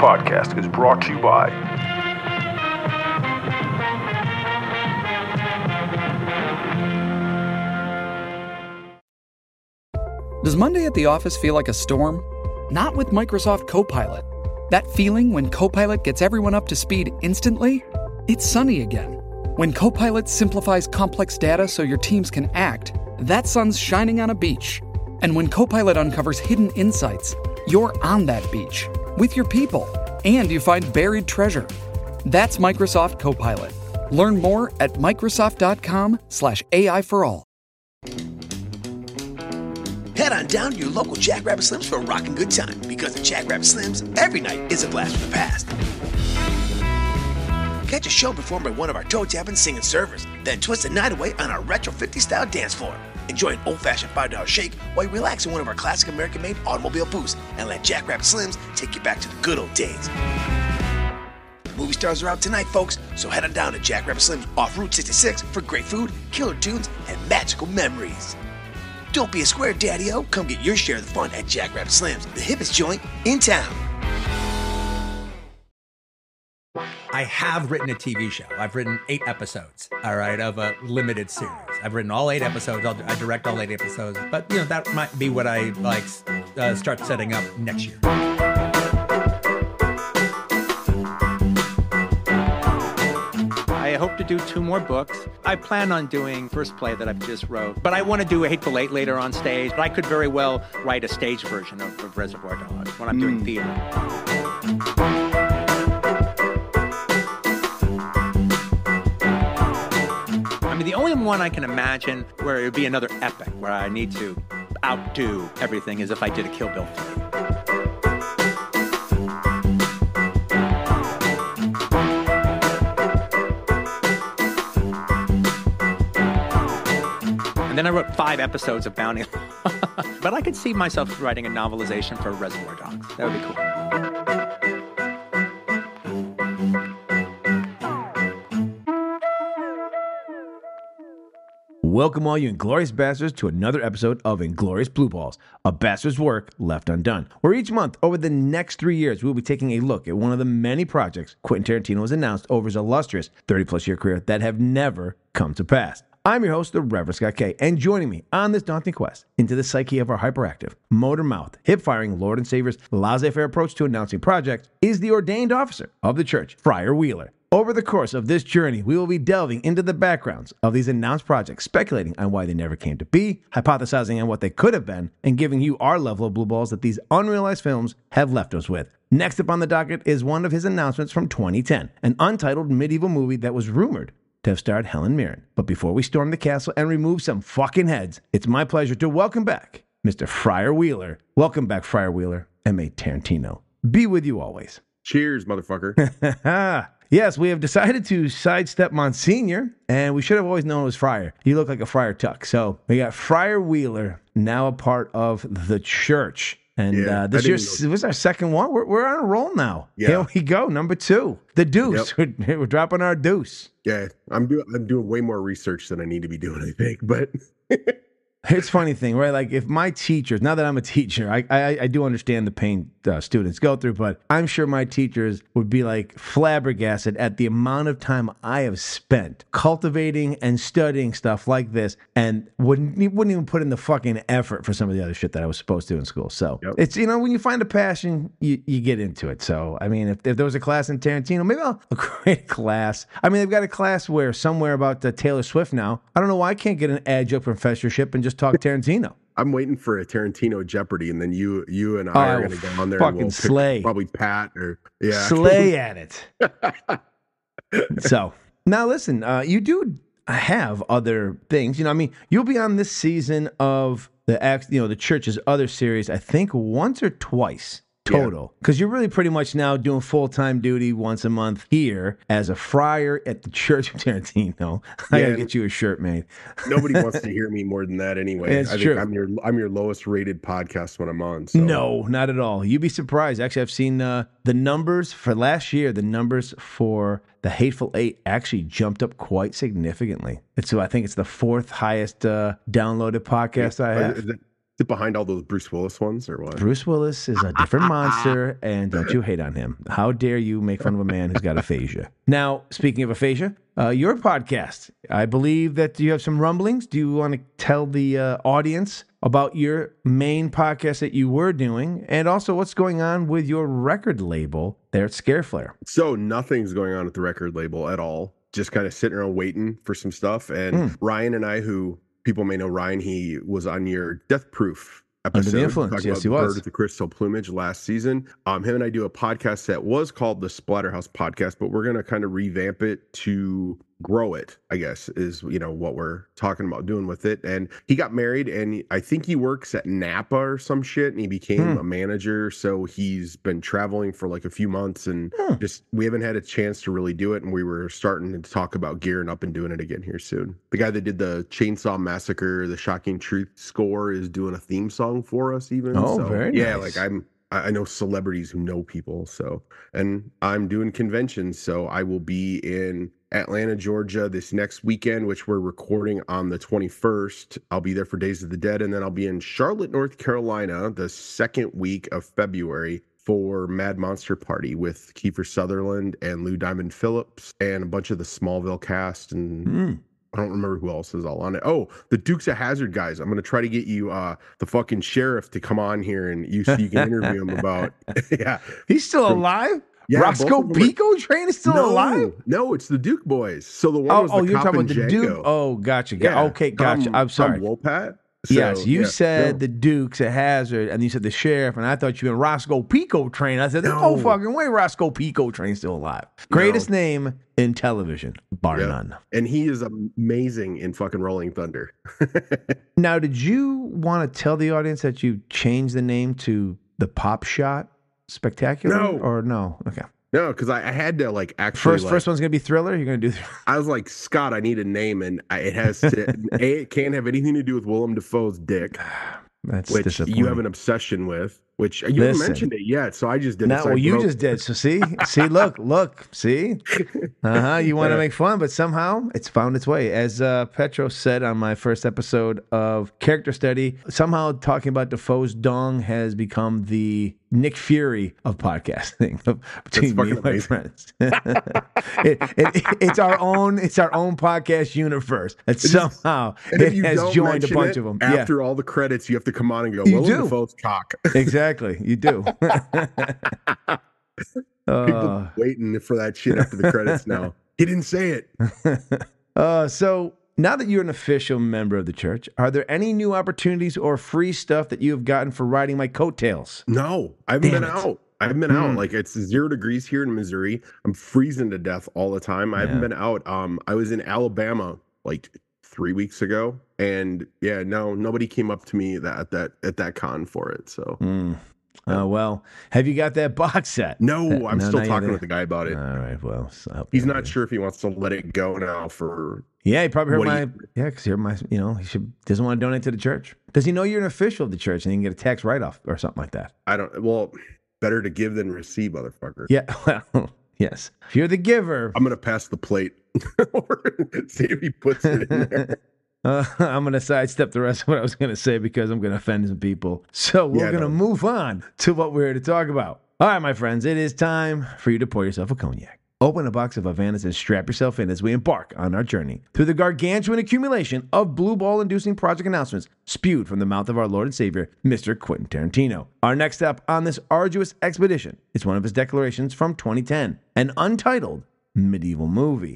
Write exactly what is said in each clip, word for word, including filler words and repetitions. podcast is brought to you by Does Monday at the office feel like a storm? Not with Microsoft Copilot. That feeling when Copilot gets everyone up to speed instantly? It's sunny again. When Copilot simplifies complex data so your teams can act, that sun's shining on a beach. And when Copilot uncovers hidden insights, you're on that beach, with your people, and you find buried treasure. That's Microsoft Copilot. Learn more at Microsoft.com slash AI for all. Head on down to your local Jackrabbit Slims for a rockin' good time, because at Jackrabbit Slims, every night is a blast from the past. Catch a show performed by one of our toe-tapping singing servers, then twist the night away on our retro fifties-style dance floor. Enjoy an old-fashioned five dollar shake while you relax in one of our classic American-made automobile booths, and let Jackrabbit Slims take you back to the good old days. The movie stars are out tonight, folks, so head on down to Jackrabbit Slims off Route sixty-six for great food, killer tunes, and magical memories. Don't be a square, daddy-o. Come get your share of the fun at Jackrabbit Slims, the hippest joint in town. I have written a T V show. I've written eight episodes, all right, of a limited series. I've written all eight episodes. I'll, I direct all eight episodes. But, you know, that might be what I, like, uh, start setting up next year. I hope to do two more books. I plan on doing first play that I've just wrote, but I want to do A Hateful Eight later on stage. I could very well write a stage version of, of Reservoir Dogs when I'm mm. doing theater. I mean, the only one I can imagine where it would be another epic, where I need to outdo everything, is if I did a Kill Bill three. Then I wrote five episodes of Bounty Law. But I could see myself writing a novelization for Reservoir Dogs. That would be cool. Welcome all you Inglourious Basterds to another episode of Inglourious Blue Balls, a bastard's work left undone, where each month over the next three years we'll be taking a look at one of the many projects Quentin Tarantino has announced over his illustrious thirty-plus year career that have never come to pass. I'm your host, the Reverend Scott K., and joining me on this daunting quest into the psyche of our hyperactive, motor-mouth, hip-firing Lord and Savior's laissez-faire approach to announcing projects is the ordained officer of the church, Fryer Wheeler. Over the course of this journey, we will be delving into the backgrounds of these announced projects, speculating on why they never came to be, hypothesizing on what they could have been, and giving you our level of blue balls that these unrealized films have left us with. Next up on the docket is one of his announcements from twenty ten, an untitled medieval movie that was rumored to have starred Helen Mirren. But before we storm the castle and remove some fucking heads, it's my pleasure to welcome back Mister Fryer Wheeler. Welcome back, Fryer Wheeler, M A Tarantino. Be with you always. Cheers, motherfucker. Yes, we have decided to sidestep Monsignor, and we should have always known it was Fryer. You look like a Fryer Tuck. So we got Fryer Wheeler, now a part of the church. And yeah, uh, this year was our second one. We're, we're on a roll now. Yeah. Here we go. Number two, the deuce. Yep. We're, we're dropping our deuce. Yeah, I'm doing I'm doing way more research than I need to be doing, I think. But it's a funny thing, right? Like if my teachers, now that I'm a teacher, I I, I do understand the pain uh, students go through, but I'm sure my teachers would be like flabbergasted at the amount of time I have spent cultivating and studying stuff like this, and wouldn't wouldn't even put in the fucking effort for some of the other shit that I was supposed to in school. So yep. It's, you know, when you find a passion, you, you get into it. So I mean, if, if there was a class in Tarantino, maybe I'll create a class. I mean, they've got a class where somewhere about uh, Taylor Swift now. I don't know why I can't get an adjunct professorship and just talk Tarantino. I'm waiting for a Tarantino Jeopardy, and then you, you and I oh, are going to go on there fucking and we'll slay. Probably Pat or yeah, slay at it. So now, listen, uh, you do have other things, you know. I mean, you'll be on this season of the, you know, the Church's other series, I think, once or twice total, because yeah. You're really pretty much now doing full-time duty once a month here as a friar at the Church of Tarantino. I yeah, gotta get you a shirt made. Nobody wants to hear me more than that anyway. It's I true. Think I'm your I'm your lowest rated podcast when I'm on. So. No, not at all. You'd be surprised. Actually, I've seen uh, the numbers for last year. The numbers for The Hateful Eight actually jumped up quite significantly. And so I think it's the fourth highest uh, downloaded podcast yeah. I have. Is that- Is it behind all those Bruce Willis ones or what? Bruce Willis is a different monster, and don't you hate on him. How dare you make fun of a man who's got aphasia. Now, speaking of aphasia, uh, your podcast, I believe that you have some rumblings. Do you want to tell the uh, audience about your main podcast that you were doing, and also what's going on with your record label there at Scare Flair? So nothing's going on at the record label at all. Just kind of sitting around waiting for some stuff. And mm. Ryan and I, who people may know Ryan, he was on your Death Proof episode. Under the Influence, yes, he was. Bird of the Crystal Plumage last season. Um, him and I do a podcast that was called the Splatterhouse Podcast, but we're going to kind of revamp it to grow it, I guess, is, you know, what we're talking about doing with it. And he got married, and I think he works at Napa or some shit, and he became hmm. a manager. So he's been traveling for like a few months, and hmm. just we haven't had a chance to really do it. And we were starting to talk about gearing up and doing it again here soon. The guy that did the Chainsaw Massacre, the Shocking Truth score, is doing a theme song for us, even. Oh, so, very yeah, nice. Yeah, like I'm. I know celebrities who know people, so, and I'm doing conventions, so I will be in Atlanta, Georgia this next weekend, which we're recording on the twenty-first. I'll be there for Days of the Dead, and then I'll be in Charlotte, North Carolina, the second week of February for Mad Monster Party with Kiefer Sutherland and Lou Diamond Phillips and a bunch of the Smallville cast, and... Mm. I don't remember who else is all on it. Oh, the Dukes of Hazzard guys. I'm going to try to get you uh, the fucking sheriff to come on here, and you so you can interview him about. Yeah, he's still from, alive. Yeah, Roscoe Pico train is still no, alive. No, it's the Duke boys. So the one oh, was the oh, you're cop talking about the Django. Duke. Oh, gotcha. Yeah. Okay, gotcha. Tom, I'm sorry. Tom Wopat. So, yes, you yeah, said no. the Dukes of Hazzard, and you said the sheriff, and I thought you were Roscoe Pico train. I said, no, no fucking way Roscoe Pico train's still alive. Greatest no. name in television, bar yeah. none. And he is amazing in fucking Rolling Thunder. Now, did you want to tell the audience that you changed the name to the Pop Shot Spectacular? No. Or no? Okay. No, because I, I had to like actually first. Like, first one's gonna be Thriller. You're gonna do. Th- I was like, Scott, I need a name, and I, it has to, a. It can't have anything to do with Willem Dafoe's dick. That's which you have an obsession with. Which you Listen, haven't mentioned it yet, so I just did. Not, so well, you broke. just did. So see, see, look, look, see. Uh huh. You want to yeah. make fun, but somehow it's found its way. As uh, Petro said on my first episode of Character Study, somehow talking about Dafoe's dong has become the Nick Fury of podcasting of, between me and my amazing. friends. it, it, it's our own. It's our own podcast universe. That somehow and it has joined a bunch it, of them. After yeah. all the credits, you have to come on and go. You do. Dafoe's cock. Exactly. Exactly, you do. People waiting for that shit after the credits now. He didn't say it. Uh, so now that you're an official member of the church, are there any new opportunities or free stuff that you have gotten for riding my coattails? No, I haven't Damn been it. out. I haven't been mm. out. Like, it's zero degrees here in Missouri. I'm freezing to death all the time. I yeah. haven't been out. Um, I was in Alabama like three weeks ago. And yeah, no, nobody came up to me that that at that con for it. So, mm. oh well. Have you got that box set? No, that, I'm no, still talking either. with the guy about it. All right, well, so he's not sure if he wants to let it go now. For yeah, he probably heard my he, yeah, because he heard my you know he should, doesn't want to donate to the church. Does he know you're an official of the church and he can get a tax write off or something like that? I don't. Well, better to give than receive, motherfucker. Yeah. Well, yes. If you're the giver, I'm gonna pass the plate. See if he puts it in there. Uh, I'm going to sidestep the rest of what I was going to say because I'm going to offend some people. So we're yeah, going to no. move on to what we're here to talk about. All right, my friends, it is time for you to pour yourself a cognac. Open a box of Havanas and strap yourself in as we embark on our journey through the gargantuan accumulation of blue ball-inducing project announcements spewed from the mouth of our Lord and Savior, Mister Quentin Tarantino. Our next stop on this arduous expedition is one of his declarations from twenty ten, an untitled medieval movie.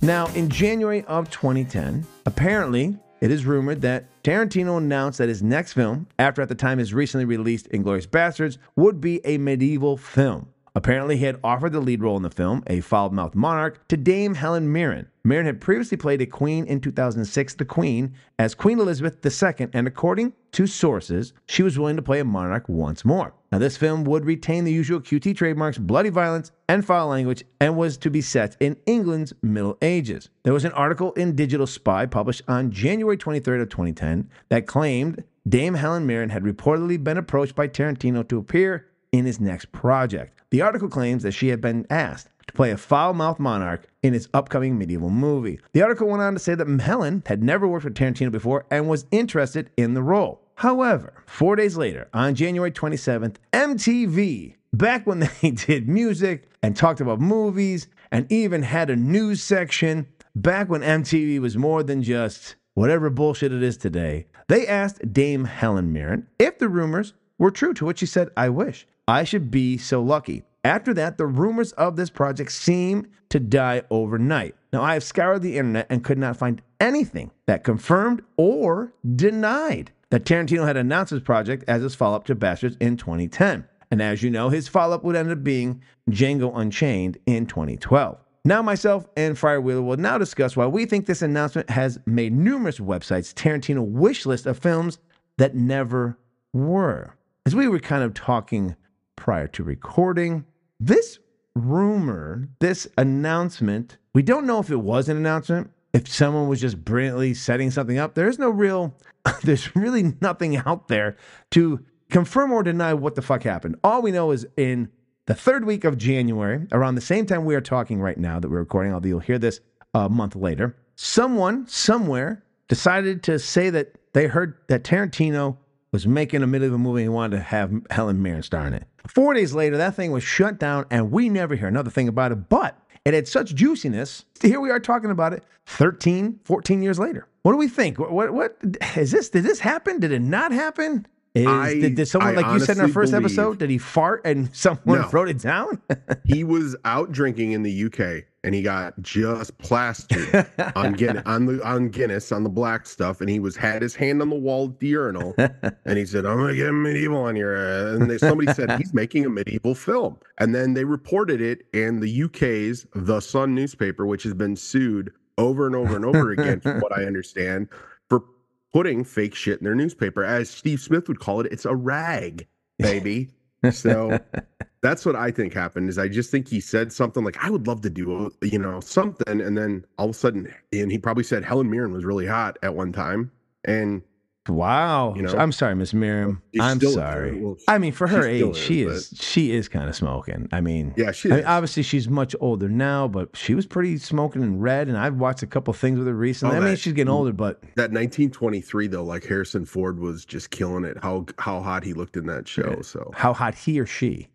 Now, in January of twenty ten, apparently, it is rumored that Tarantino announced that his next film, after at the time his recently released Inglourious Basterds, would be a medieval film. Apparently, he had offered the lead role in the film, a foul-mouthed monarch, to Dame Helen Mirren. Mirren had previously played a queen in two thousand six, The Queen, as Queen Elizabeth the Second, and according to sources, she was willing to play a monarch once more. Now, this film would retain the usual Q T trademarks, bloody violence, and foul language, and was to be set in England's Middle Ages. There was an article in Digital Spy published on January twenty-third of twenty ten that claimed Dame Helen Mirren had reportedly been approached by Tarantino to appear in his next project. The article claims that she had been asked to play a foul-mouthed monarch in his upcoming medieval movie. The article went on to say that Helen had never worked with Tarantino before and was interested in the role. However, four days later, on January twenty-seventh, M T V, back when they did music and talked about movies and even had a news section, back when M T V was more than just whatever bullshit it is today, they asked Dame Helen Mirren if the rumors were true, to which she said, "I wish I should be so lucky." After that, the rumors of this project seemed to die overnight. Now, I have scoured the internet and could not find anything that confirmed or denied that Tarantino had announced his project as his follow-up to Bastards in twenty ten. And as you know, his follow-up would end up being Django Unchained in twenty twelve. Now, myself and Fryer Wheeler will now discuss why we think this announcement has made numerous websites Tarantino wish list of films that never were. As we were kind of talking prior to recording, this rumor, this announcement, we don't know if it was an announcement, if someone was just brilliantly setting something up. There's no real, there's really nothing out there to confirm or deny what the fuck happened. All we know is in the third week of January, around the same time we are talking right now that we're recording, although you'll hear this a month later, someone, somewhere, decided to say that they heard that Tarantino was making a medieval movie and wanted to have Helen Mirren star in it. Four days later, that thing was shut down, and we never hear another thing about it, but it had such juiciness. Here we are talking about it thirteen, fourteen years later. What do we think? What, what, what is this? Did this happen? Did it not happen? Is, I, did, did someone, I like you said in our first believe, episode, did he fart and someone no. wrote it down? He was out drinking in the U K, and he got just plastered on, Guin- on, the, on Guinness, on the black stuff, and he was had his hand on the wall at the urinal, and he said, "I'm going to get a medieval on your ass." And they, somebody said, "He's making a medieval film." And then they reported it, and the U K's The Sun newspaper, which has been sued over and over and over again, from what I understand, putting fake shit in their newspaper. As Steve Smith would call it, it's a rag, baby. So that's what I think happened, is I just think he said something like, "I would love to do, you know, something." And then all of a sudden, and he probably said Helen Mirren was really hot at one time. And wow. You know, I'm sorry, Miss Mirren. I'm sorry. Well, she, I mean, for her age, is, she is but... she is kind of smoking. I mean, yeah, she I mean, obviously she's much older now, but she was pretty smoking and red, and I've watched a couple things with her recently. Oh, I that, mean, she's getting older, but that nineteen twenty-three though, like Harrison Ford was just killing it. How how hot he looked in that show. Yeah. So how hot he or she.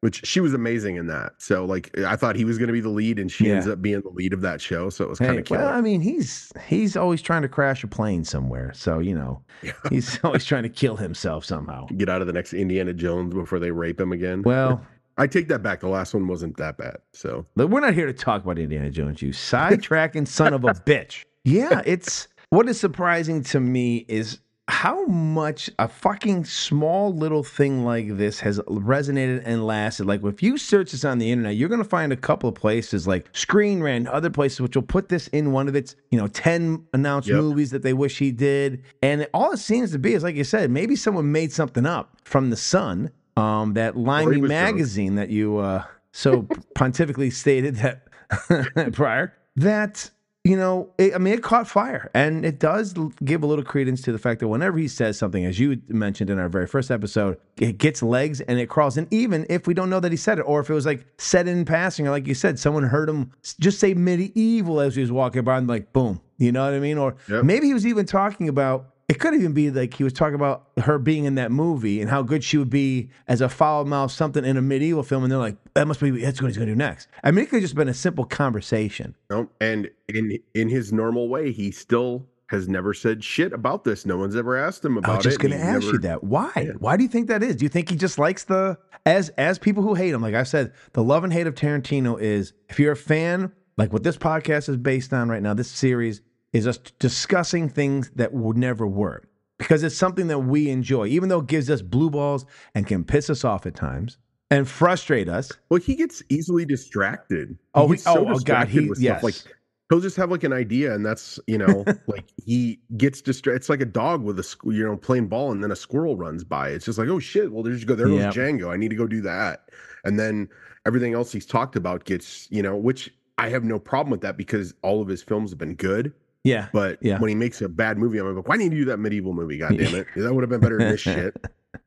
Which she was amazing in that. So like, I thought he was going to be the lead, and she yeah. ends up being the lead of that show. So it was kind hey, of killer. Well, I mean, he's he's always trying to crash a plane somewhere. So you know, yeah. he's always trying to kill himself somehow. Get out of the next Indiana Jones before they rape him again. Well, I take that back. The last one wasn't that bad. So we're not here to talk about Indiana Jones. You sidetracking son of a bitch. Yeah, it's what is surprising to me is how much a fucking small little thing like this has resonated and lasted. Like, if you search this on the internet, you're going to find a couple of places like Screen Rant, other places, which will put this in one of its, you know, ten announced yep. movies that they wish he did. And all it seems to be is, like you said, maybe someone made something up from The Sun, um, that Limey magazine drunk. that you uh, so pontifically stated that prior, that... You know, it, I mean, it caught fire, and it does give a little credence to the fact that whenever he says something, as you mentioned in our very first episode, it gets legs and it crawls in, even if we don't know that he said it, or if it was like said in passing, or like you said, someone heard him just say medieval as he was walking by, and like, boom, you know what I mean? Or yep. maybe he was even talking about, it could even be like he was talking about her being in that movie and how good she would be as a foul-mouthed something in a medieval film. And they're like, that must be that's what he's going to do next. I mean, it could have just been a simple conversation. No, and in in his normal way, he still has never said shit about this. No one's ever asked him about it. I was just going to ask never, you that. Why? Yeah. Why do you think that is? Do you think he just likes the, as as people who hate him, like I said, the love and hate of Tarantino is, if you're a fan, like what this podcast is based on right now, this series, is us discussing things that would never were, because it's something that we enjoy, even though it gives us blue balls and can piss us off at times. and frustrate us. Well, he gets easily distracted. He oh, gets so oh, distracted God, he with yes. stuff. Like, he'll just have like an idea, and that's, you know, like he gets distracted. It's like a dog with a, you know, playing ball, and then a squirrel runs by. It's just like, oh shit! Well, there's go there goes yep. Django. I need to go do that, and then everything else he's talked about gets, you know, which I have no problem with that because all of his films have been good. Yeah, but yeah. when he makes a bad movie, I'm like, why didn't you do that medieval movie? God damn it! That would have been better than this shit.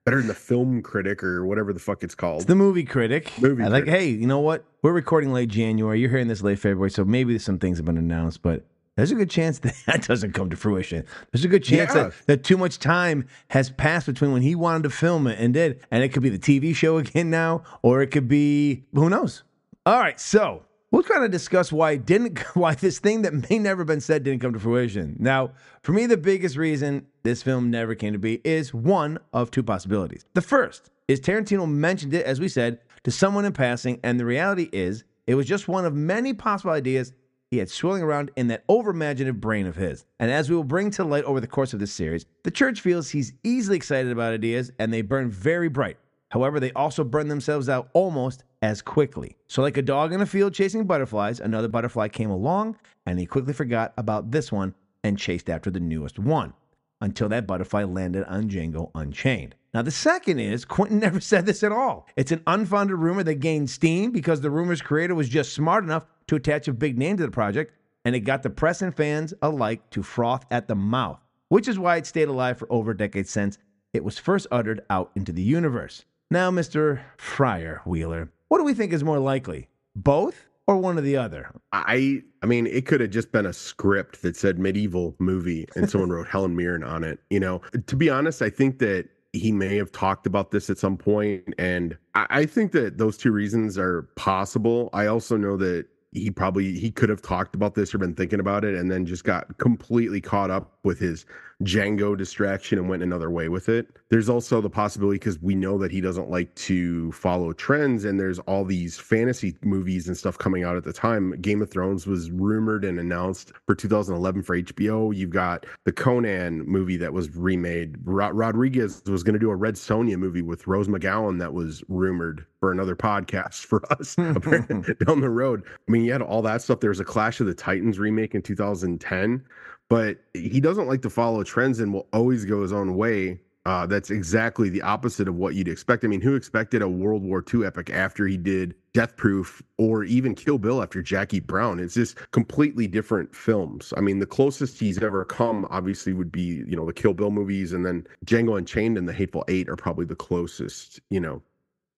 Better than the film critic or whatever the fuck it's called. It's the movie critic. Movie critic. Like, hey, you know what? We're recording late January. You're hearing this late February, so maybe some things have been announced, but there's a good chance that, that doesn't come to fruition. There's a good chance yeah. that, that too much time has passed between when he wanted to film it and did. And it could be the T V show again now, or it could be, who knows? All right, so we'll try to discuss why it didn't, why this thing that may never have been said didn't come to fruition. Now, for me, the biggest reason this film never came to be is one of two possibilities. The first is Tarantino mentioned it, as we said, to someone in passing, and the reality is it was just one of many possible ideas he had swirling around in that over-imaginative brain of his. And as we will bring to light over the course of this series, the Church feels he's easily excited about ideas, and they burn very bright. However, they also burn themselves out almost as quickly. So like a dog in a field chasing butterflies, another butterfly came along, and he quickly forgot about this one and chased after the newest one, until that butterfly landed on Django Unchained. Now, the second is Quentin never said this at all. It's an unfounded rumor that gained steam because the rumor's creator was just smart enough to attach a big name to the project, and it got the press and fans alike to froth at the mouth, which is why it stayed alive for over a decade since it was first uttered out into the universe. Now, Mister Fryer Wheeler, what do we think is more likely? Both or one or the other? I I mean, it could have just been a script that said medieval movie and someone wrote Helen Mirren on it. You know, to be honest, I think that he may have talked about this at some point, and I, I think that those two reasons are possible. I also know that he probably, he could have talked about this or been thinking about it and then just got completely caught up with his Django distraction and went another way with it. There's also the possibility, because we know that he doesn't like to follow trends, and there's all these fantasy movies and stuff coming out at the time. Game of Thrones was rumored and announced for two thousand eleven for H B O. You've got the Conan movie that was remade. Rod- Rodriguez was going to do a Red Sonja movie with Rose McGowan that was rumored for another podcast for us down the road. I mean, you had all that stuff. There's a Clash of the Titans remake in two thousand ten. But he doesn't like to follow trends and will always go his own way. Uh, that's exactly the opposite of what you'd expect. I mean, who expected a World War Two epic after he did Death Proof, or even Kill Bill after Jackie Brown? It's just completely different films. I mean, the closest he's ever come, obviously, would be, you know, the Kill Bill movies, and then Django Unchained and The Hateful Eight are probably the closest, you know.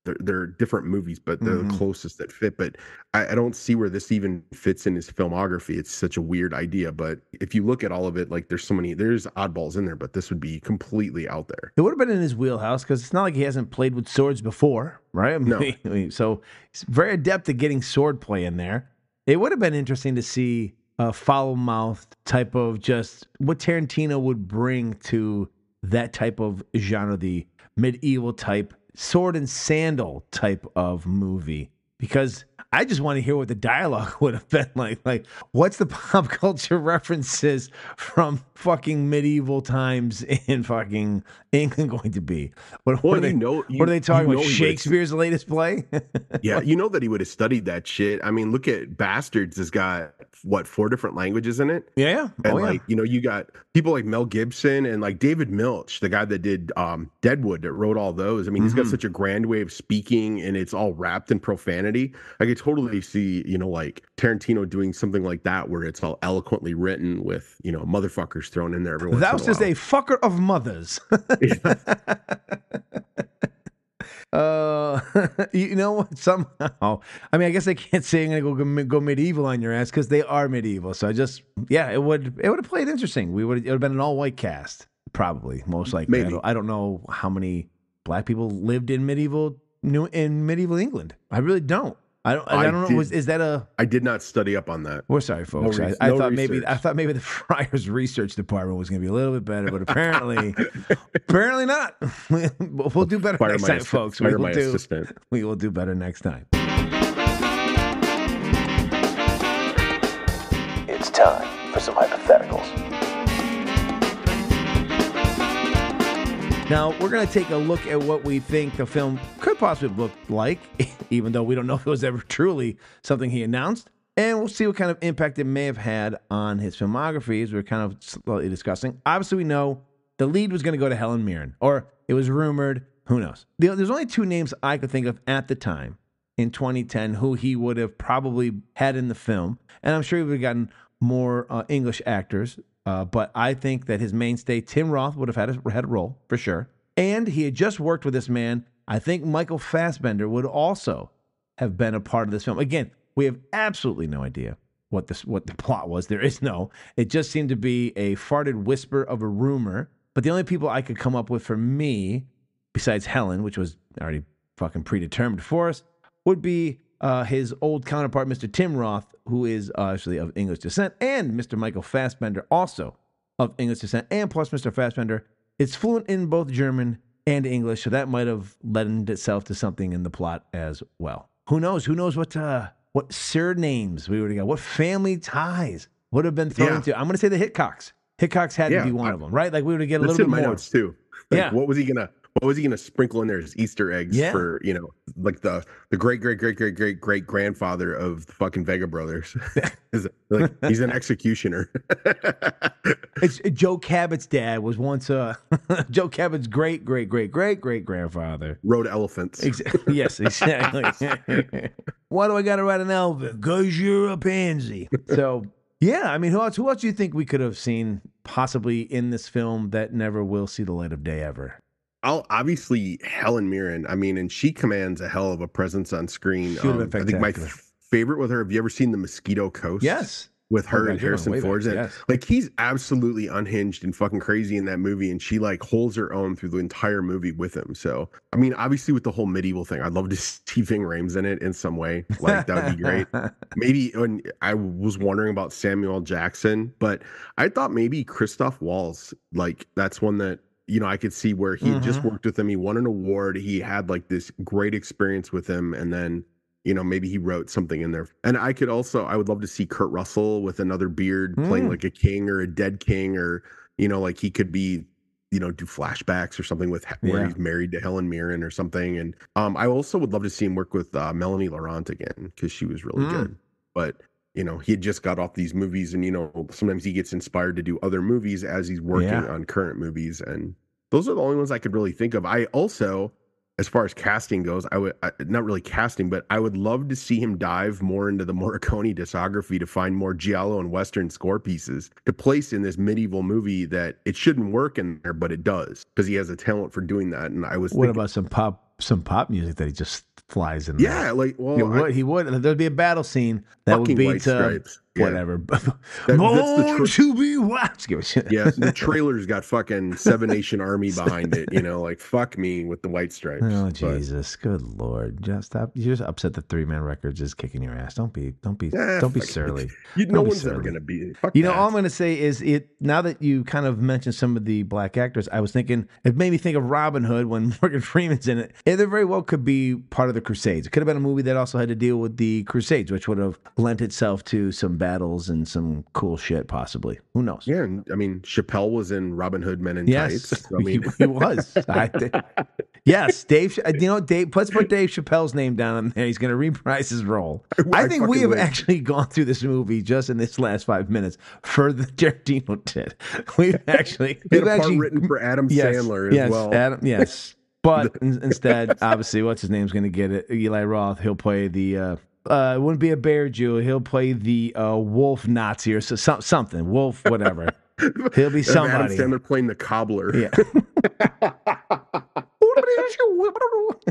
They're, they're different movies, but they're mm-hmm. the closest that fit. But I, I don't see where this even fits in his filmography. It's such a weird idea. But if you look at all of it, like, there's so many, there's oddballs in there, but this would be completely out there. It would have been in his wheelhouse, because it's not like he hasn't played with swords before, right? I mean, no. So he's very adept at getting sword play in there. It would have been interesting to see a foul-mouthed type of just what Tarantino would bring to that type of genre, the medieval type sword and sandal type of movie, because I just want to hear what the dialogue would have been like. Like, what's the pop culture references from fucking medieval times in fucking England going to be? What, well, what, are, they, know, you, what are they talking about? Shakespeare's latest play? Yeah, you know that he would have studied that shit. I mean, look at Bastards has got, what, four different languages in it? Yeah, yeah. And, oh, like, yeah. you know, you got people like Mel Gibson and, like, David Milch, the guy that did um, Deadwood, that wrote all those. I mean, mm-hmm. he's got such a grand way of speaking, and it's all wrapped in profanity. I could totally see, you know, like Tarantino doing something like that, where it's all eloquently written with, you know, motherfuckers thrown in there. Every once Thou in a, while. A fucker of mothers. uh, you know what? Somehow, I mean, I guess I can't say I'm going to go go medieval on your ass, because they are medieval. So I just, yeah, it would it would have played interesting. We would it would have been an all white cast, probably, most likely. Maybe. I don't, I don't know how many black people lived in medieval New in medieval England. I really don't. I don't. I, I don't know. Did, was, is that a? I did not study up on that. We're sorry, folks. No, I, I no thought research. maybe I thought maybe the Friars Research Department was going to be a little bit better, but apparently, apparently not. We'll do better Fire next time, assist, folks. We will do. Assistant. We will do better next time. It's time for some hypotheticals. Now, we're going to take a look at what we think the film could possibly look like, even though we don't know if it was ever truly something he announced. And we'll see what kind of impact it may have had on his filmography, as we're kind of slowly discussing. Obviously, we know the lead was going to go to Helen Mirren, or it was rumored. Who knows? There's only two names I could think of at the time in twenty ten who he would have probably had in the film. And I'm sure he would have gotten more uh, English actors. Uh, but I think that his mainstay, Tim Roth, would have had a, had a role, for sure. And he had just worked with this man. I think Michael Fassbender would also have been a part of this film. Again, we have absolutely no idea what this what the plot was. There is no. It just seemed to be a farted whisper of a rumor. But the only people I could come up with for me, besides Helen, which was already fucking predetermined for us, would be uh, his old counterpart, Mister Tim Roth, who is actually of English descent, and Mister Michael Fassbender, also of English descent, and plus Mister Fassbender is fluent in both German and English, so that might have lent itself to something in the plot as well. Who knows? Who knows what uh, what surnames we would have got? What family ties would have been thrown yeah. to? I'm going to say the Hitchcocks. Hitchcocks had yeah, to be one I, of them, right? Like we would get a little bit more. That's in my notes too. Like, yeah. What was he gonna? What was he gonna sprinkle in there as Easter eggs yeah. for, you know, like the the great great great great great great grandfather of the fucking Vega brothers? Like, he's an executioner. It's Joe Cabot's dad was once uh, a Joe Cabot's great great great great great grandfather rode elephants. Ex- yes, exactly. Why do I gotta ride an elephant? Cause you're a pansy. So. Yeah, I mean, who else, who else do you think we could have seen possibly in this film that never will see the light of day ever? I'll obviously Helen Mirren. I mean, and she commands a hell of a presence on screen. She um, I think my f- favorite with her, have you ever seen The Mosquito Coast? Yes. With her oh, and Harrison Ford. Yes. Like, he's absolutely unhinged and fucking crazy in that movie, and she, like, holds her own through the entire movie with him. So, I mean, obviously with the whole medieval thing, I'd love to see Ving Rhames in it in some way. Like, that would be great. Maybe when I was wondering about Samuel Jackson, but I thought maybe Christoph Waltz, like, that's one that, you know, I could see where he mm-hmm. just worked with him. He won an award. He had, like, this great experience with him, and then... you know, maybe he wrote something in there. And I could also, I would love to see Kurt Russell with another beard mm. playing like a king or a dead king, or, you know, like he could be, you know, do flashbacks or something with where yeah. he's married to Helen Mirren or something. And um, I also would love to see him work with uh, Melanie Laurent again, because she was really mm. good. But, you know, he had just got off these movies, and, you know, sometimes he gets inspired to do other movies as he's working yeah. on current movies. And those are the only ones I could really think of. I also... as far as casting goes, I would I, not really casting, but I would love to see him dive more into the Morricone discography to find more giallo and Western score pieces to place in this medieval movie that it shouldn't work in there, but it does, because he has a talent for doing that. And I was what thinking, about some pop, some pop music that he just flies in? Yeah, there? like well, he would, I, he would. There'd be a battle scene that would be to whatever. Yeah. that, Born tra- to be watched. Yeah, the trailer's got fucking Seven Nation Army behind it. You know, like fuck me with the white stripes. Oh Jesus, but, good Lord! Just stop. You just upset the Three Man Records is kicking your ass. Don't be, don't be, eh, don't be surly. You, no be one's surly. ever gonna be. Fuck you know, that. all I'm gonna say is it. Now that you kind of mentioned some of the black actors, I was thinking it made me think of Robin Hood when Morgan Freeman's in it. It very well could be part of the Crusades. It could have been a movie that also had to deal with the Crusades, which would have lent itself to some battles and some cool shit, possibly. Who knows? Yeah, I mean, Chappelle was in Robin Hood Men in yes, Tights. So, I mean, he, he was. I th- yes, Dave. You know, Dave. Let's put Dave Chappelle's name down there. He's going to reprise his role. I, I think we have win. actually gone through this movie just in this last five minutes further than Tarantino did. We've actually we we've actually written for Adam yes, Sandler as yes, well. Adam, yes. But instead, obviously, what's his name's going to get it? Eli Roth. He'll play the. Uh, uh, it wouldn't be a bear Jew. He'll play the uh, wolf Nazi or so, so, something. Wolf, whatever. He'll be somebody. Adam Sandler playing the cobbler. Yeah.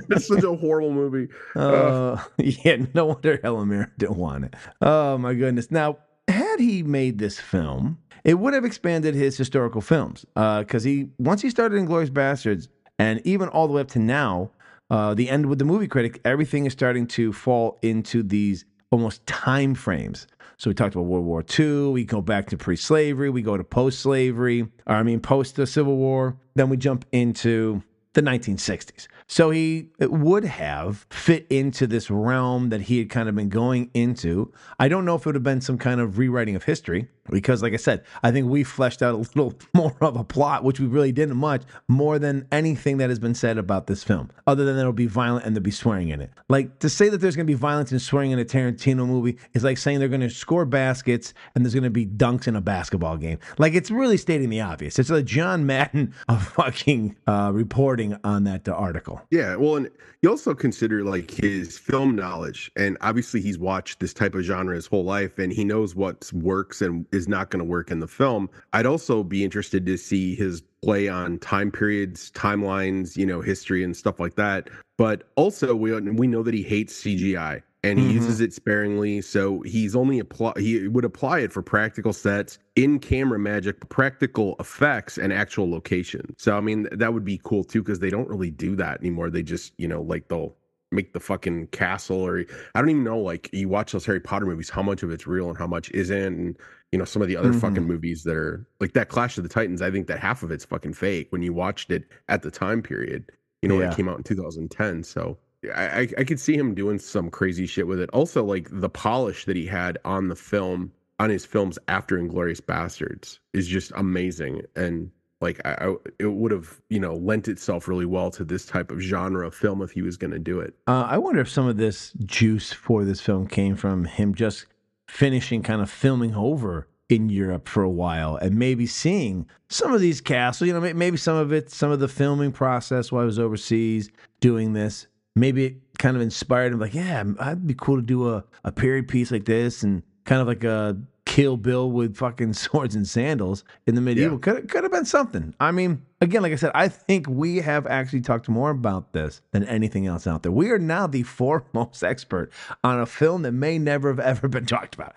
This is a horrible movie. Uh, uh. Yeah, no wonder Helen Mirren didn't want it. Oh my goodness! Now, had he made this film, it would have expanded his historical films because uh, he once he started Inglourious Basterds. And even all the way up to now, uh, the end with the movie critic, everything is starting to fall into these almost time frames. So we talked about World War Two. We go back to pre-slavery. We go to post-slavery. Or I mean, post the Civil War. Then we jump into the nineteen sixties. So he would have fit into this realm that he had kind of been going into. I don't know if it would have been some kind of rewriting of history, because like I said, I think we fleshed out a little more of a plot, which we really didn't much, more than anything that has been said about this film, other than that it'll be violent and there'll be swearing in it. Like, to say that there's going to be violence and swearing in a Tarantino movie is like saying they're going to score baskets and there's going to be dunks in a basketball game. Like, it's really stating the obvious. It's a John Madden of fucking uh, reporting on that article. Yeah, well, and you also consider like his film knowledge, and obviously he's watched this type of genre his whole life, and he knows what works and is not going to work in the film. I'd also be interested to see his play on time periods, timelines, you know, history and stuff like that. But also, we we know that he hates C G I. And he mm-hmm. uses it sparingly, so he's only apply. He would apply it for practical sets, in-camera magic, practical effects, and actual location. So I mean, that would be cool too, because they don't really do that anymore. They just, you know, like they'll make the fucking castle, or I don't even know. Like, you watch those Harry Potter movies, how much of it's real and how much isn't. And, you know, some of the other mm-hmm. fucking movies that are like that Clash of the Titans. I think that half of it's fucking fake when you watched it at the time period. You know, yeah. when it came out in two thousand ten. So. I, I could see him doing some crazy shit with it. Also, like, the polish that he had on the film, on his films after Inglourious Basterds is just amazing. And, like, I, I, it would have, you know, lent itself really well to this type of genre of film if he was going to do it. Uh, I wonder if some of this juice for this film came from him just finishing kind of filming over in Europe for a while, and maybe seeing some of these castles, you know, maybe some of it, some of the filming process while I was overseas doing this. Maybe it kind of inspired him, like, yeah, I'd be cool to do a, a period piece like this, and kind of like a Kill Bill with fucking swords and sandals in the medieval. Yeah. Could could have been something. I mean, again, like I said, I think we have actually talked more about this than anything else out there. We are now the foremost expert on a film that may never have ever been talked about.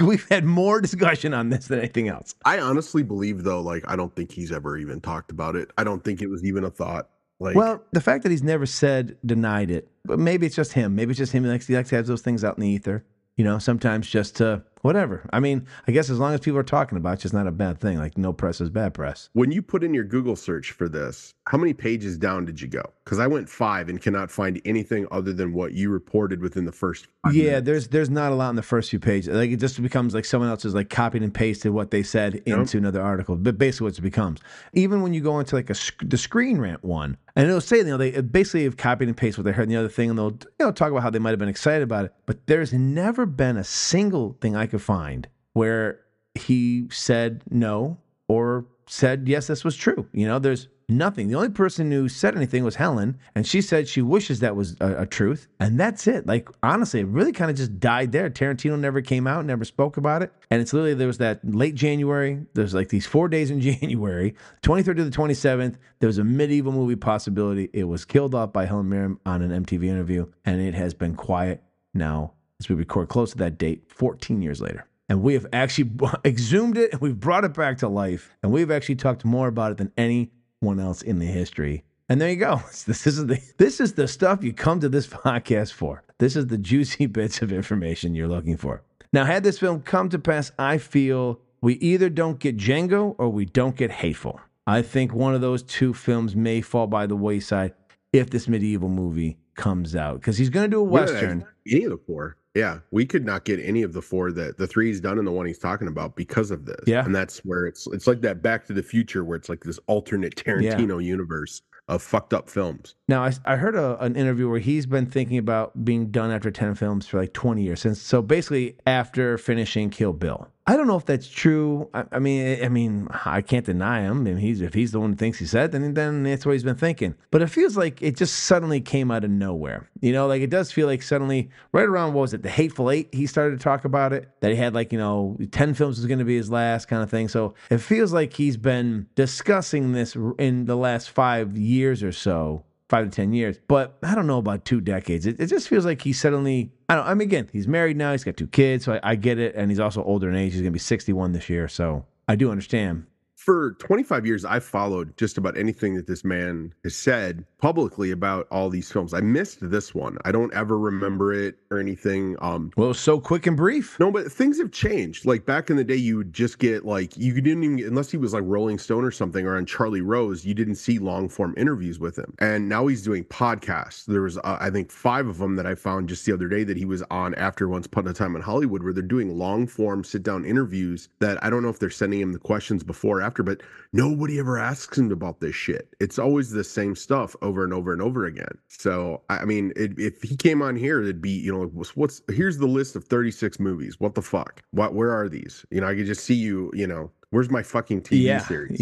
We've had more discussion on this than anything else. I honestly believe, though, like, I don't think he's ever even talked about it. I don't think it was even a thought. Like, well, the fact that he's never said, denied it, but maybe it's just him. Maybe it's just him. He likes, he likes to have those things out in the ether, you know, sometimes just to whatever. I mean, I guess as long as people are talking about it, it's just not a bad thing. Like, no press is bad press. When you put in your Google search for this, how many pages down did you go? Because I went five and cannot find anything other than what you reported within the first five Yeah, minutes. there's there's not a lot in the first few pages. Like, it just becomes like someone else has like copied and pasted what they said yep. into another article. But basically what it becomes. Even when you go into like a the Screen Rant one, and it'll say, you know, they basically have copied and pasted what they heard and the other thing, and they'll, you know, talk about how they might have been excited about it. But there's never been a single thing I could find where he said no or said, yes, this was true. You know, there's nothing. The only person who said anything was Helen, and she said she wishes that was a, a truth, and that's it. Like, honestly, it really kind of just died there. Tarantino never came out, never spoke about it, and it's literally, there was that late January, there's like these four days in January, twenty-third to the twenty-seventh, there was a medieval movie possibility. It was killed off by Helen Mirren on an M T V interview, and it has been quiet now as we record close to that date, fourteen years later. And we have actually exhumed it, and we've brought it back to life, and we've actually talked more about it than any one else in the history. And there you go. This is the this is the stuff you come to this podcast for. This is the juicy bits of information you're looking for. Now, had this film come to pass, I feel we either don't get Django or we don't get Hateful. I think one of those two films may fall by the wayside if this medieval movie comes out, because he's going to do a Western. Yeah, any of the four. Yeah, we could not get any of the four that the three he's done and the one he's talking about because of this. Yeah. And that's where it's it's like that Back to the Future, where it's like this alternate Tarantino yeah. universe of fucked up films. Now, I, I heard a, an interview where he's been thinking about being done after ten films for like twenty years. Since, so basically after finishing Kill Bill. I don't know if that's true. I, I mean, I mean, I can't deny him. I mean, he's, if he's the one who thinks he said, then then that's what he's been thinking. But it feels like it just suddenly came out of nowhere. You know, like, it does feel like suddenly, right around, what was it, The Hateful Eight, he started to talk about it, that he had like, you know, ten films was going to be his last kind of thing. So it feels like he's been discussing this in the last five years or so. Five to ten years, but I don't know about two decades. It, it just feels like he suddenly, I don't, I mean, again, he's married now, he's got two kids, so I, I get it, and he's also older in age. He's going to be sixty-one this year, so I do understand. For twenty-five years, I've followed just about anything that this man has said publicly about all these films. I missed this one. I don't ever remember it or anything. Um, well, it was so quick and brief. No, but things have changed. Like back in the day, you would just get like, you didn't even, unless he was like Rolling Stone or something or on Charlie Rose, you didn't see long form interviews with him. And now he's doing podcasts. There was, uh, I think, five of them that I found just the other day that he was on after Once Upon a Time in Hollywood, where they're doing long form sit down interviews that I don't know if they're sending him the questions before or after, but nobody ever asks him about this shit. It's always the same stuff over and over and over again. So I mean, it, if he came on here, it'd be, you know, what's, what's here's the list of thirty-six movies. What the fuck? What? Where are these? You know, I could just see you. You know, where's my fucking T V yeah. series?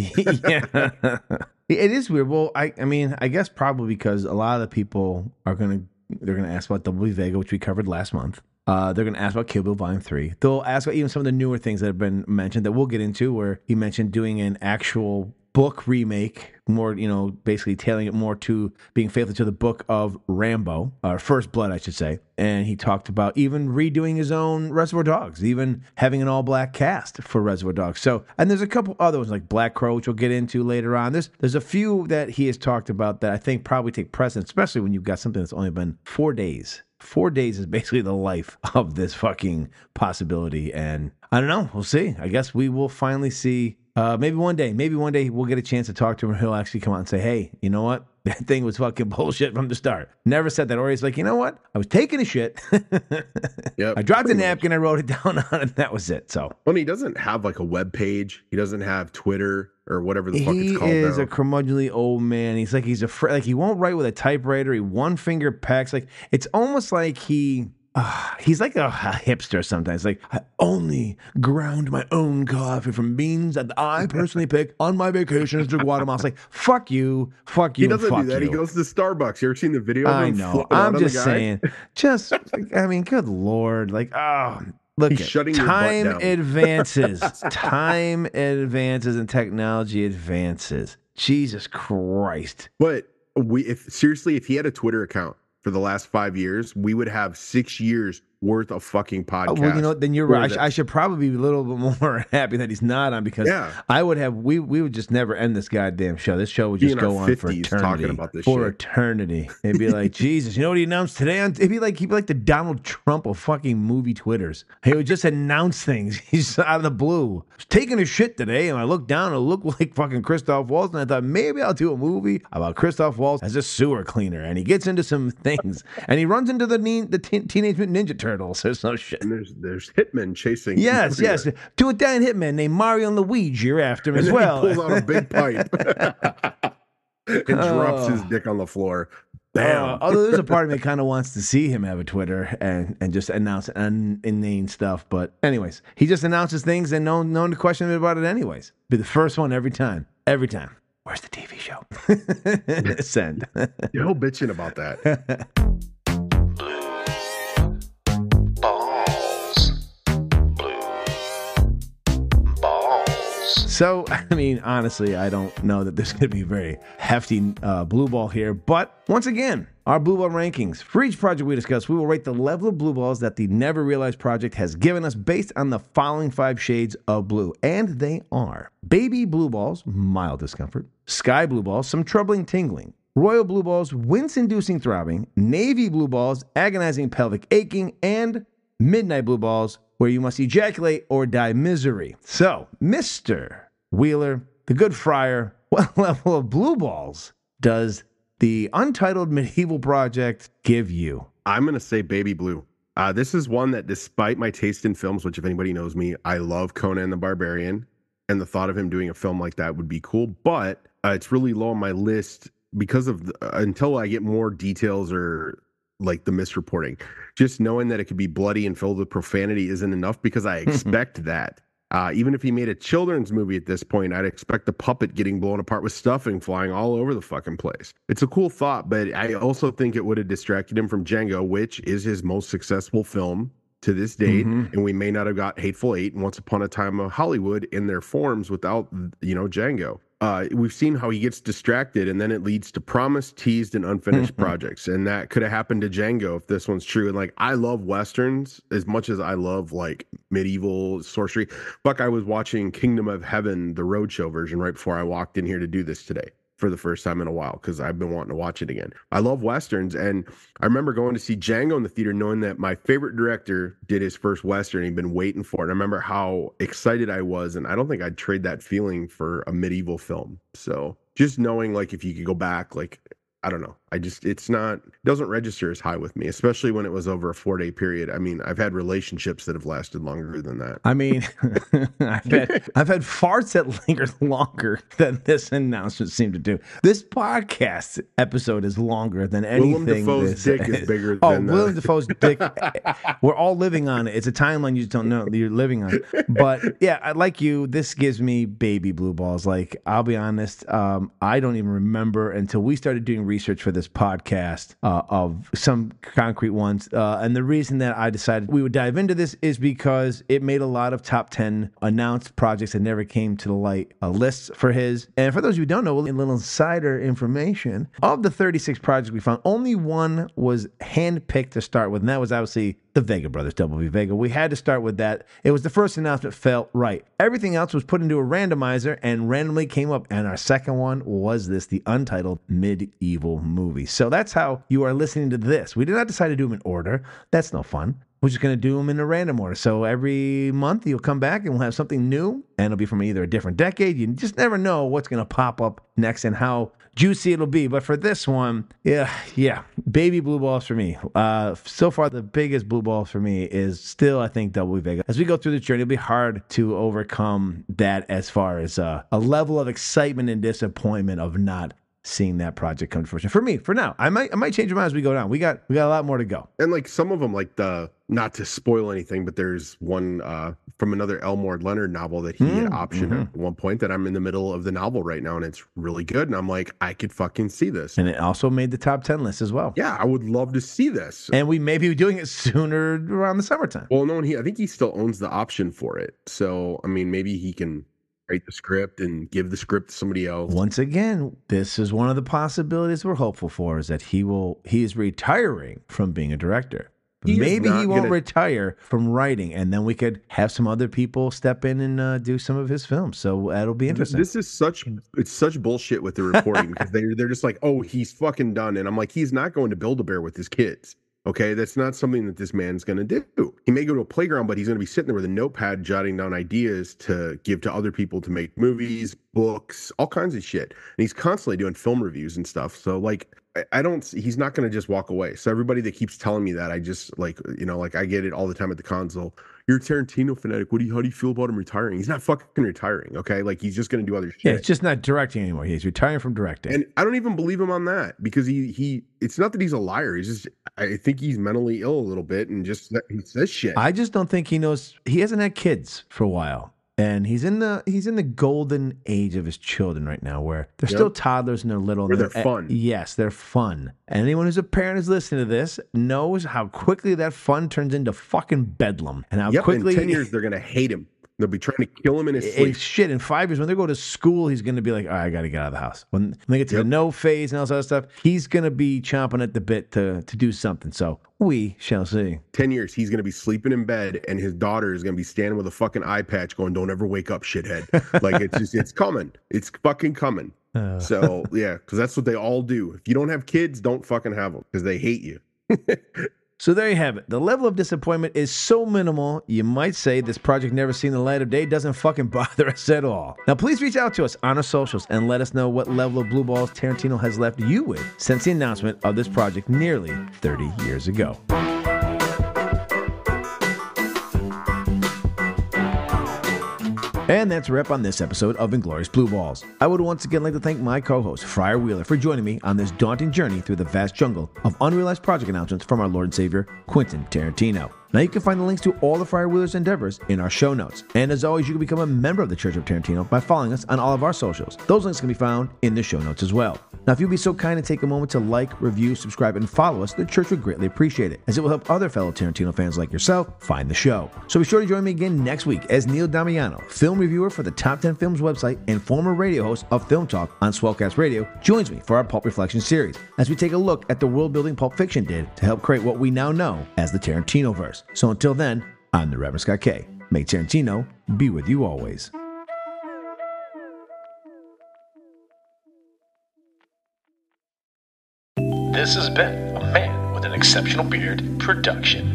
yeah, it is weird. Well, I, I mean, I guess probably because a lot of the people are gonna they're gonna ask about Double V Vega, which we covered last month. Uh, they're going to ask about Kill Bill Volume three. They'll ask about even some of the newer things that have been mentioned that we'll get into, where he mentioned doing an actual book remake, more, you know, basically tailing it more to being faithful to the book of Rambo, or First Blood, I should say. And he talked about even redoing his own Reservoir Dogs, even having an all-black cast for Reservoir Dogs. So, and there's a couple other ones like Black Crow, which we'll get into later on. There's, there's a few that he has talked about that I think probably take precedence, especially when you've got something that's only been four days. Four days is basically the life of this fucking possibility. And I don't know. We'll see. I guess we will finally see. Uh, maybe one day. Maybe one day we'll get a chance to talk to him. He'll actually come out and say, hey, you know what? That thing was fucking bullshit from the start. Never said that. Or he's like, you know what? I was taking a shit. Yep, I dropped a napkin. Much. I wrote it down on it. And that was it. So, well, he doesn't have like a web page. He doesn't have Twitter or whatever the fuck he it's called. He is now. A curmudgeonly old man. He's like, he's afraid. Like he won't write with a typewriter. He one finger pecks. Like it's almost like he... Uh, he's like a, a hipster sometimes. Like, I only ground my own coffee from beans that I personally pick on my vacations to Guatemala. It's like, fuck you, fuck you, fuck you. He doesn't do that. You. He goes to Starbucks. You ever seen the video? I of him know. I'm just saying. Just, like, I mean, good Lord. Like, oh... Look, it, time advances, time advances and technology advances. Jesus Christ. But we, if seriously, if he had a Twitter account for the last five years, we would have six years worth of fucking podcast. Oh, well, you know, then you're right. I, sh- I should probably be a little bit more happy that he's not on, because yeah. I would have, we we would just never end this goddamn show. This show would just go on for eternity. Talking about this for shit. eternity. It'd be like, Jesus, you know what he announced today? On, it'd be like, he'd be like the Donald Trump of fucking movie Twitters. He would just announce things. He's out of the blue. I was taking a shit today, and I looked down and it looked like fucking Christoph Waltz, and I thought maybe I'll do a movie about Christoph Waltz as a sewer cleaner, and he gets into some things, and he runs into the, ne- the t- Teenage Mutant Ninja Turtles. There's no shit. And there's there's hitmen chasing. Yes, everywhere. yes. To a dying hitman named Mario and Luigi. You're after him and as then well. He pulls out a big pipe and oh. drops his dick on the floor. Bam. Uh, although there's a part of me that kind of wants to see him have a Twitter and, and just announce un- inane stuff. But anyways, he just announces things and no no one to question him about it. Anyways, be the first one every time. Every time. Where's the T V show? Send. You're all bitching about that. So, I mean, honestly, I don't know that there's going to be a very hefty uh, blue ball here. But once again, our blue ball rankings. For each project we discuss, we will rate the level of blue balls that the Never Realized Project has given us based on the following five shades of blue. And they are baby blue balls, mild discomfort, sky blue balls, some troubling tingling, royal blue balls, wince-inducing throbbing, navy blue balls, agonizing pelvic aching, and midnight blue balls, where you must ejaculate or die misery. So, Mister Wheeler, the good friar, what level of blue balls does the Untitled Medieval Project give you? I'm going to say baby blue. Uh, this is one that, despite my taste in films, which if anybody knows me, I love Conan the Barbarian, and the thought of him doing a film like that would be cool, but uh, it's really low on my list because of, the, uh, until I get more details or... like the misreporting, just knowing that it could be bloody and filled with profanity isn't enough, because I expect that. Uh, even if he made a children's movie at this point, I'd expect the puppet getting blown apart with stuffing flying all over the fucking place. It's a cool thought, but I also think it would have distracted him from Django, which is his most successful film to this date. Mm-hmm. And we may not have got Hateful Eight and Once Upon a Time in Hollywood in their forms without, you know, Django. Uh, we've seen how he gets distracted, and then it leads to promised, teased, and unfinished projects. And that could have happened to Django if this one's true. And, like, I love Westerns as much as I love, like, medieval sorcery. Fuck, I was watching Kingdom of Heaven, the Roadshow version, right before I walked in here to do this today. for the first time in a while because I've been wanting to watch it again. I love Westerns, and I remember going to see Django in the theater knowing that my favorite director did his first Western. He'd been waiting for it. I remember how excited I was, and I don't think I'd trade that feeling for a medieval film. So just knowing, like, if you could go back, like, I don't know. I just, it's not, it doesn't register as high with me, especially when it was over a four day period. I mean, I've had relationships that have lasted longer than that. I mean, I've, had, I've had farts that linger longer than this announcement seemed to do. This podcast episode is longer than anything. Willem Dafoe's dick is, is bigger oh, than Oh, Willem the... Dafoe's dick. We're all living on it. It's a timeline you just don't know that you're living on. But yeah, I like you. This gives me baby blue balls. Like, I'll be honest, um, I don't even remember until we started doing research for this podcast uh, of some concrete ones. Uh, and the reason that I decided we would dive into this is because it made a lot of top ten announced projects that never came to the light uh, lists for his. And for those who don't know, a little insider information, of the thirty-six projects we found, only one was handpicked to start with, and that was obviously the Vega Brothers, Double V Vega. We had to start with that. It was the first announcement felt right. Everything else was put into a randomizer and randomly came up. And our second one was this, the untitled medieval movie. So that's how you are listening to this. We did not decide to do them in order. That's no fun. We're just going to do them in a random order. So every month you'll come back and we'll have something new, and it'll be from either a different decade. You just never know what's going to pop up next and how juicy it'll be. But for this one, yeah, yeah, baby blue balls for me. Uh, so far, the biggest blue ball for me is still, I think, Double Vega. As we go through this journey, it'll be hard to overcome that as far as uh, a level of excitement and disappointment of not seeing that project come to fruition. For me, for now, I might I might change my mind as we go down. We got we got a lot more to go. And like some of them, like the, not to spoil anything, but there's one uh, from another Elmore Leonard novel that he mm, had optioned mm-hmm. at one point that I'm in the middle of the novel right now, and it's really good. And I'm like, I could fucking see this. And it also made the top ten list as well. Yeah, I would love to see this. And we may be doing it sooner around the summertime. Well, no, and he, I think he still owns the option for it. So, I mean, maybe he can write the script and give the script to somebody else. Once again, this is one of the possibilities we're hopeful for, is that he will, he is retiring from being a director. He Maybe he won't gonna... retire from writing, and then we could have some other people step in and uh, do some of his films. So that'll be interesting. This is such, it's such bullshit with the reporting, because they're, they're just like, oh, he's fucking done. And I'm like, he's not going to Build-A-Bear with his kids. Okay, that's not something that this man's going to do. He may go to a playground, but he's going to be sitting there with a notepad jotting down ideas to give to other people to make movies, books, all kinds of shit. And he's constantly doing film reviews and stuff. So, like, I don't, he's not going to just walk away. So everybody that keeps telling me that, I just, like, you know, like I get it all the time at the console. You're a Tarantino fanatic. What do you, how do you feel about him retiring? He's not fucking retiring, okay? Like, he's just going to do other shit. Yeah, it's just not directing anymore. He's retiring from directing. And I don't even believe him on that, because he, he it's not that he's a liar. He's just, I think he's mentally ill a little bit and just, he says shit. I just don't think he knows, he hasn't had kids for a while. And he's in the he's in the golden age of his children right now, where they're yep. still toddlers and they're little. Where they're, they're fun. Yes, they're fun. And anyone who's a parent who's listening to this knows how quickly that fun turns into fucking bedlam. And how yep, quickly in ten years they're gonna hate him. They'll be trying to kill him in his sleep. And shit, in five years, when they go to school, he's going to be like, all right, I got to get out of the house. When, when they get to yep. the no phase and all that other stuff, he's going to be chomping at the bit to, to do something. So we shall see. Ten years, he's going to be sleeping in bed, and his daughter is going to be standing with a fucking eye patch going, don't ever wake up, shithead. Like, it's just, it's coming. It's fucking coming. Oh. So, yeah, because that's what they all do. If you don't have kids, don't fucking have them, because they hate you. So there you have it. The level of disappointment is so minimal, you might say this project never seen the light of day doesn't fucking bother us at all. Now, please reach out to us on our socials and let us know what level of blue balls Tarantino has left you with since the announcement of this project nearly thirty years ago. And that's a wrap on this episode of Inglourious Blue Balls. I would once again like to thank my co-host, Fryer Wheeler, for joining me on this daunting journey through the vast jungle of unrealized project announcements from our Lord and Savior, Quentin Tarantino. Now, you can find the links to all the Fryer Wheeler's endeavors in our show notes. And as always, you can become a member of the Church of Tarantino by following us on all of our socials. Those links can be found in the show notes as well. Now, if you'd be so kind and take a moment to like, review, subscribe, and follow us, the Church would greatly appreciate it, as it will help other fellow Tarantino fans like yourself find the show. So be sure to join me again next week as Neil Damiano, film reviewer for the Top ten Films website and former radio host of Film Talk on Swellcast Radio, joins me for our Pulp Reflection series, as we take a look at the world-building Pulp Fiction did to help create what we now know as the Tarantinoverse. So until then, I'm the Reverend Scott K. May Tarantino be with you always. This has been a Man with an Exceptional Beard production.